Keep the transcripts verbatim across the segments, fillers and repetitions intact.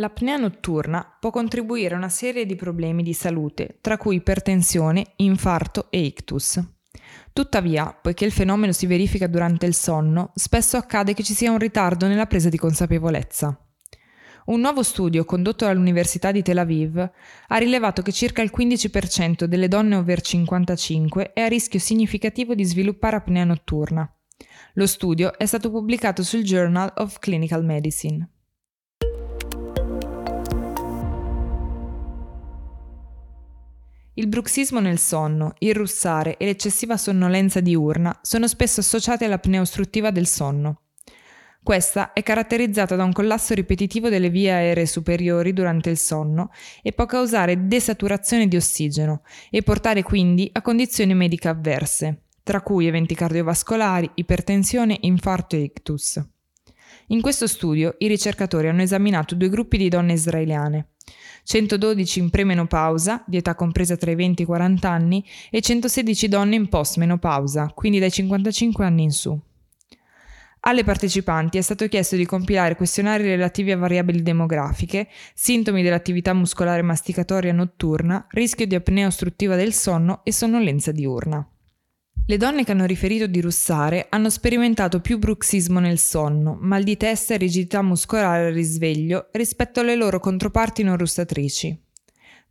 L'apnea notturna può contribuire a una serie di problemi di salute, tra cui ipertensione, infarto e ictus. Tuttavia, poiché il fenomeno si verifica durante il sonno, spesso accade che ci sia un ritardo nella presa di consapevolezza. Un nuovo studio condotto dall'Università di Tel Aviv ha rilevato che circa il quindici per cento delle donne over cinquantacinque è a rischio significativo di sviluppare apnea notturna. Lo studio è stato pubblicato sul Journal of Clinical Medicine. Il bruxismo nel sonno, il russare e l'eccessiva sonnolenza diurna sono spesso associati all'apnea ostruttiva del sonno. Questa è caratterizzata da un collasso ripetitivo delle vie aeree superiori durante il sonno e può causare desaturazione di ossigeno e portare quindi a condizioni mediche avverse, tra cui eventi cardiovascolari, ipertensione, infarto e ictus. In questo studio i ricercatori hanno esaminato due gruppi di donne israeliane: centododici in premenopausa, di età compresa tra i venti e i quaranta anni, e centosedici donne in postmenopausa, quindi dai cinquantacinque anni in su. Alle partecipanti è stato chiesto di compilare questionari relativi a variabili demografiche, sintomi dell'attività muscolare masticatoria notturna, rischio di apnea ostruttiva del sonno e sonnolenza diurna. Le donne che hanno riferito di russare hanno sperimentato più bruxismo nel sonno, mal di testa e rigidità muscolare al risveglio rispetto alle loro controparti non russatrici.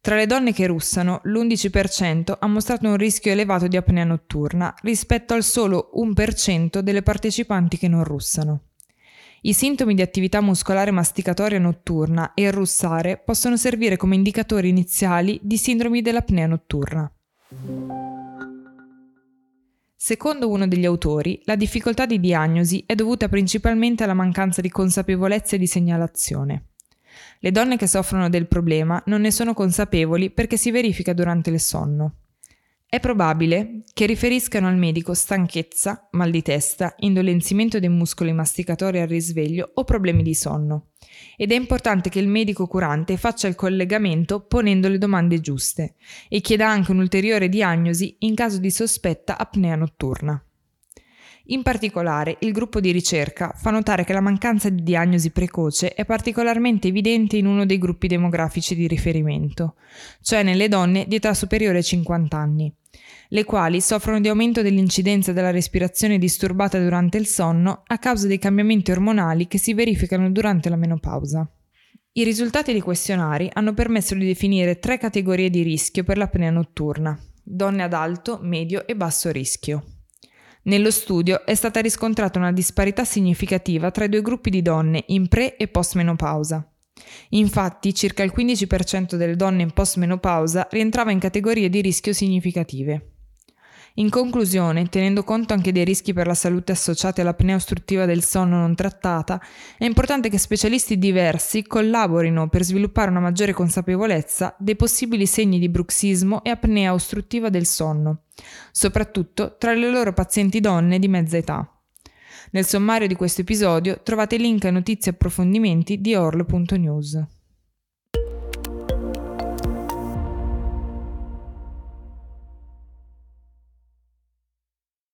Tra le donne che russano, l'undici per cento ha mostrato un rischio elevato di apnea notturna rispetto al solo uno per cento delle partecipanti che non russano. I sintomi di attività muscolare masticatoria notturna e il russare possono servire come indicatori iniziali di sindromi dell'apnea notturna. Secondo uno degli autori, la difficoltà di diagnosi è dovuta principalmente alla mancanza di consapevolezza e di segnalazione. Le donne che soffrono del problema non ne sono consapevoli perché si verifica durante il sonno. È probabile che riferiscano al medico stanchezza, mal di testa, indolenzimento dei muscoli masticatori al risveglio o problemi di sonno. Ed è importante che il medico curante faccia il collegamento ponendo le domande giuste e chieda anche un'ulteriore diagnosi in caso di sospetta apnea notturna. In particolare, il gruppo di ricerca fa notare che la mancanza di diagnosi precoce è particolarmente evidente in uno dei gruppi demografici di riferimento, cioè nelle donne di età superiore ai cinquanta anni, le quali soffrono di aumento dell'incidenza della respirazione disturbata durante il sonno a causa dei cambiamenti ormonali che si verificano durante la menopausa. I risultati dei questionari hanno permesso di definire tre categorie di rischio per l'apnea notturna: donne ad alto, medio e basso rischio. Nello studio è stata riscontrata una disparità significativa tra i due gruppi di donne in pre- e postmenopausa. Infatti, circa il quindici per cento delle donne in postmenopausa rientrava in categorie di rischio significative. In conclusione, tenendo conto anche dei rischi per la salute associati all'apnea ostruttiva del sonno non trattata, è importante che specialisti diversi collaborino per sviluppare una maggiore consapevolezza dei possibili segni di bruxismo e apnea ostruttiva del sonno, soprattutto tra le loro pazienti donne di mezza età. Nel sommario di questo episodio trovate link a notizie e approfondimenti di Orlo punto news.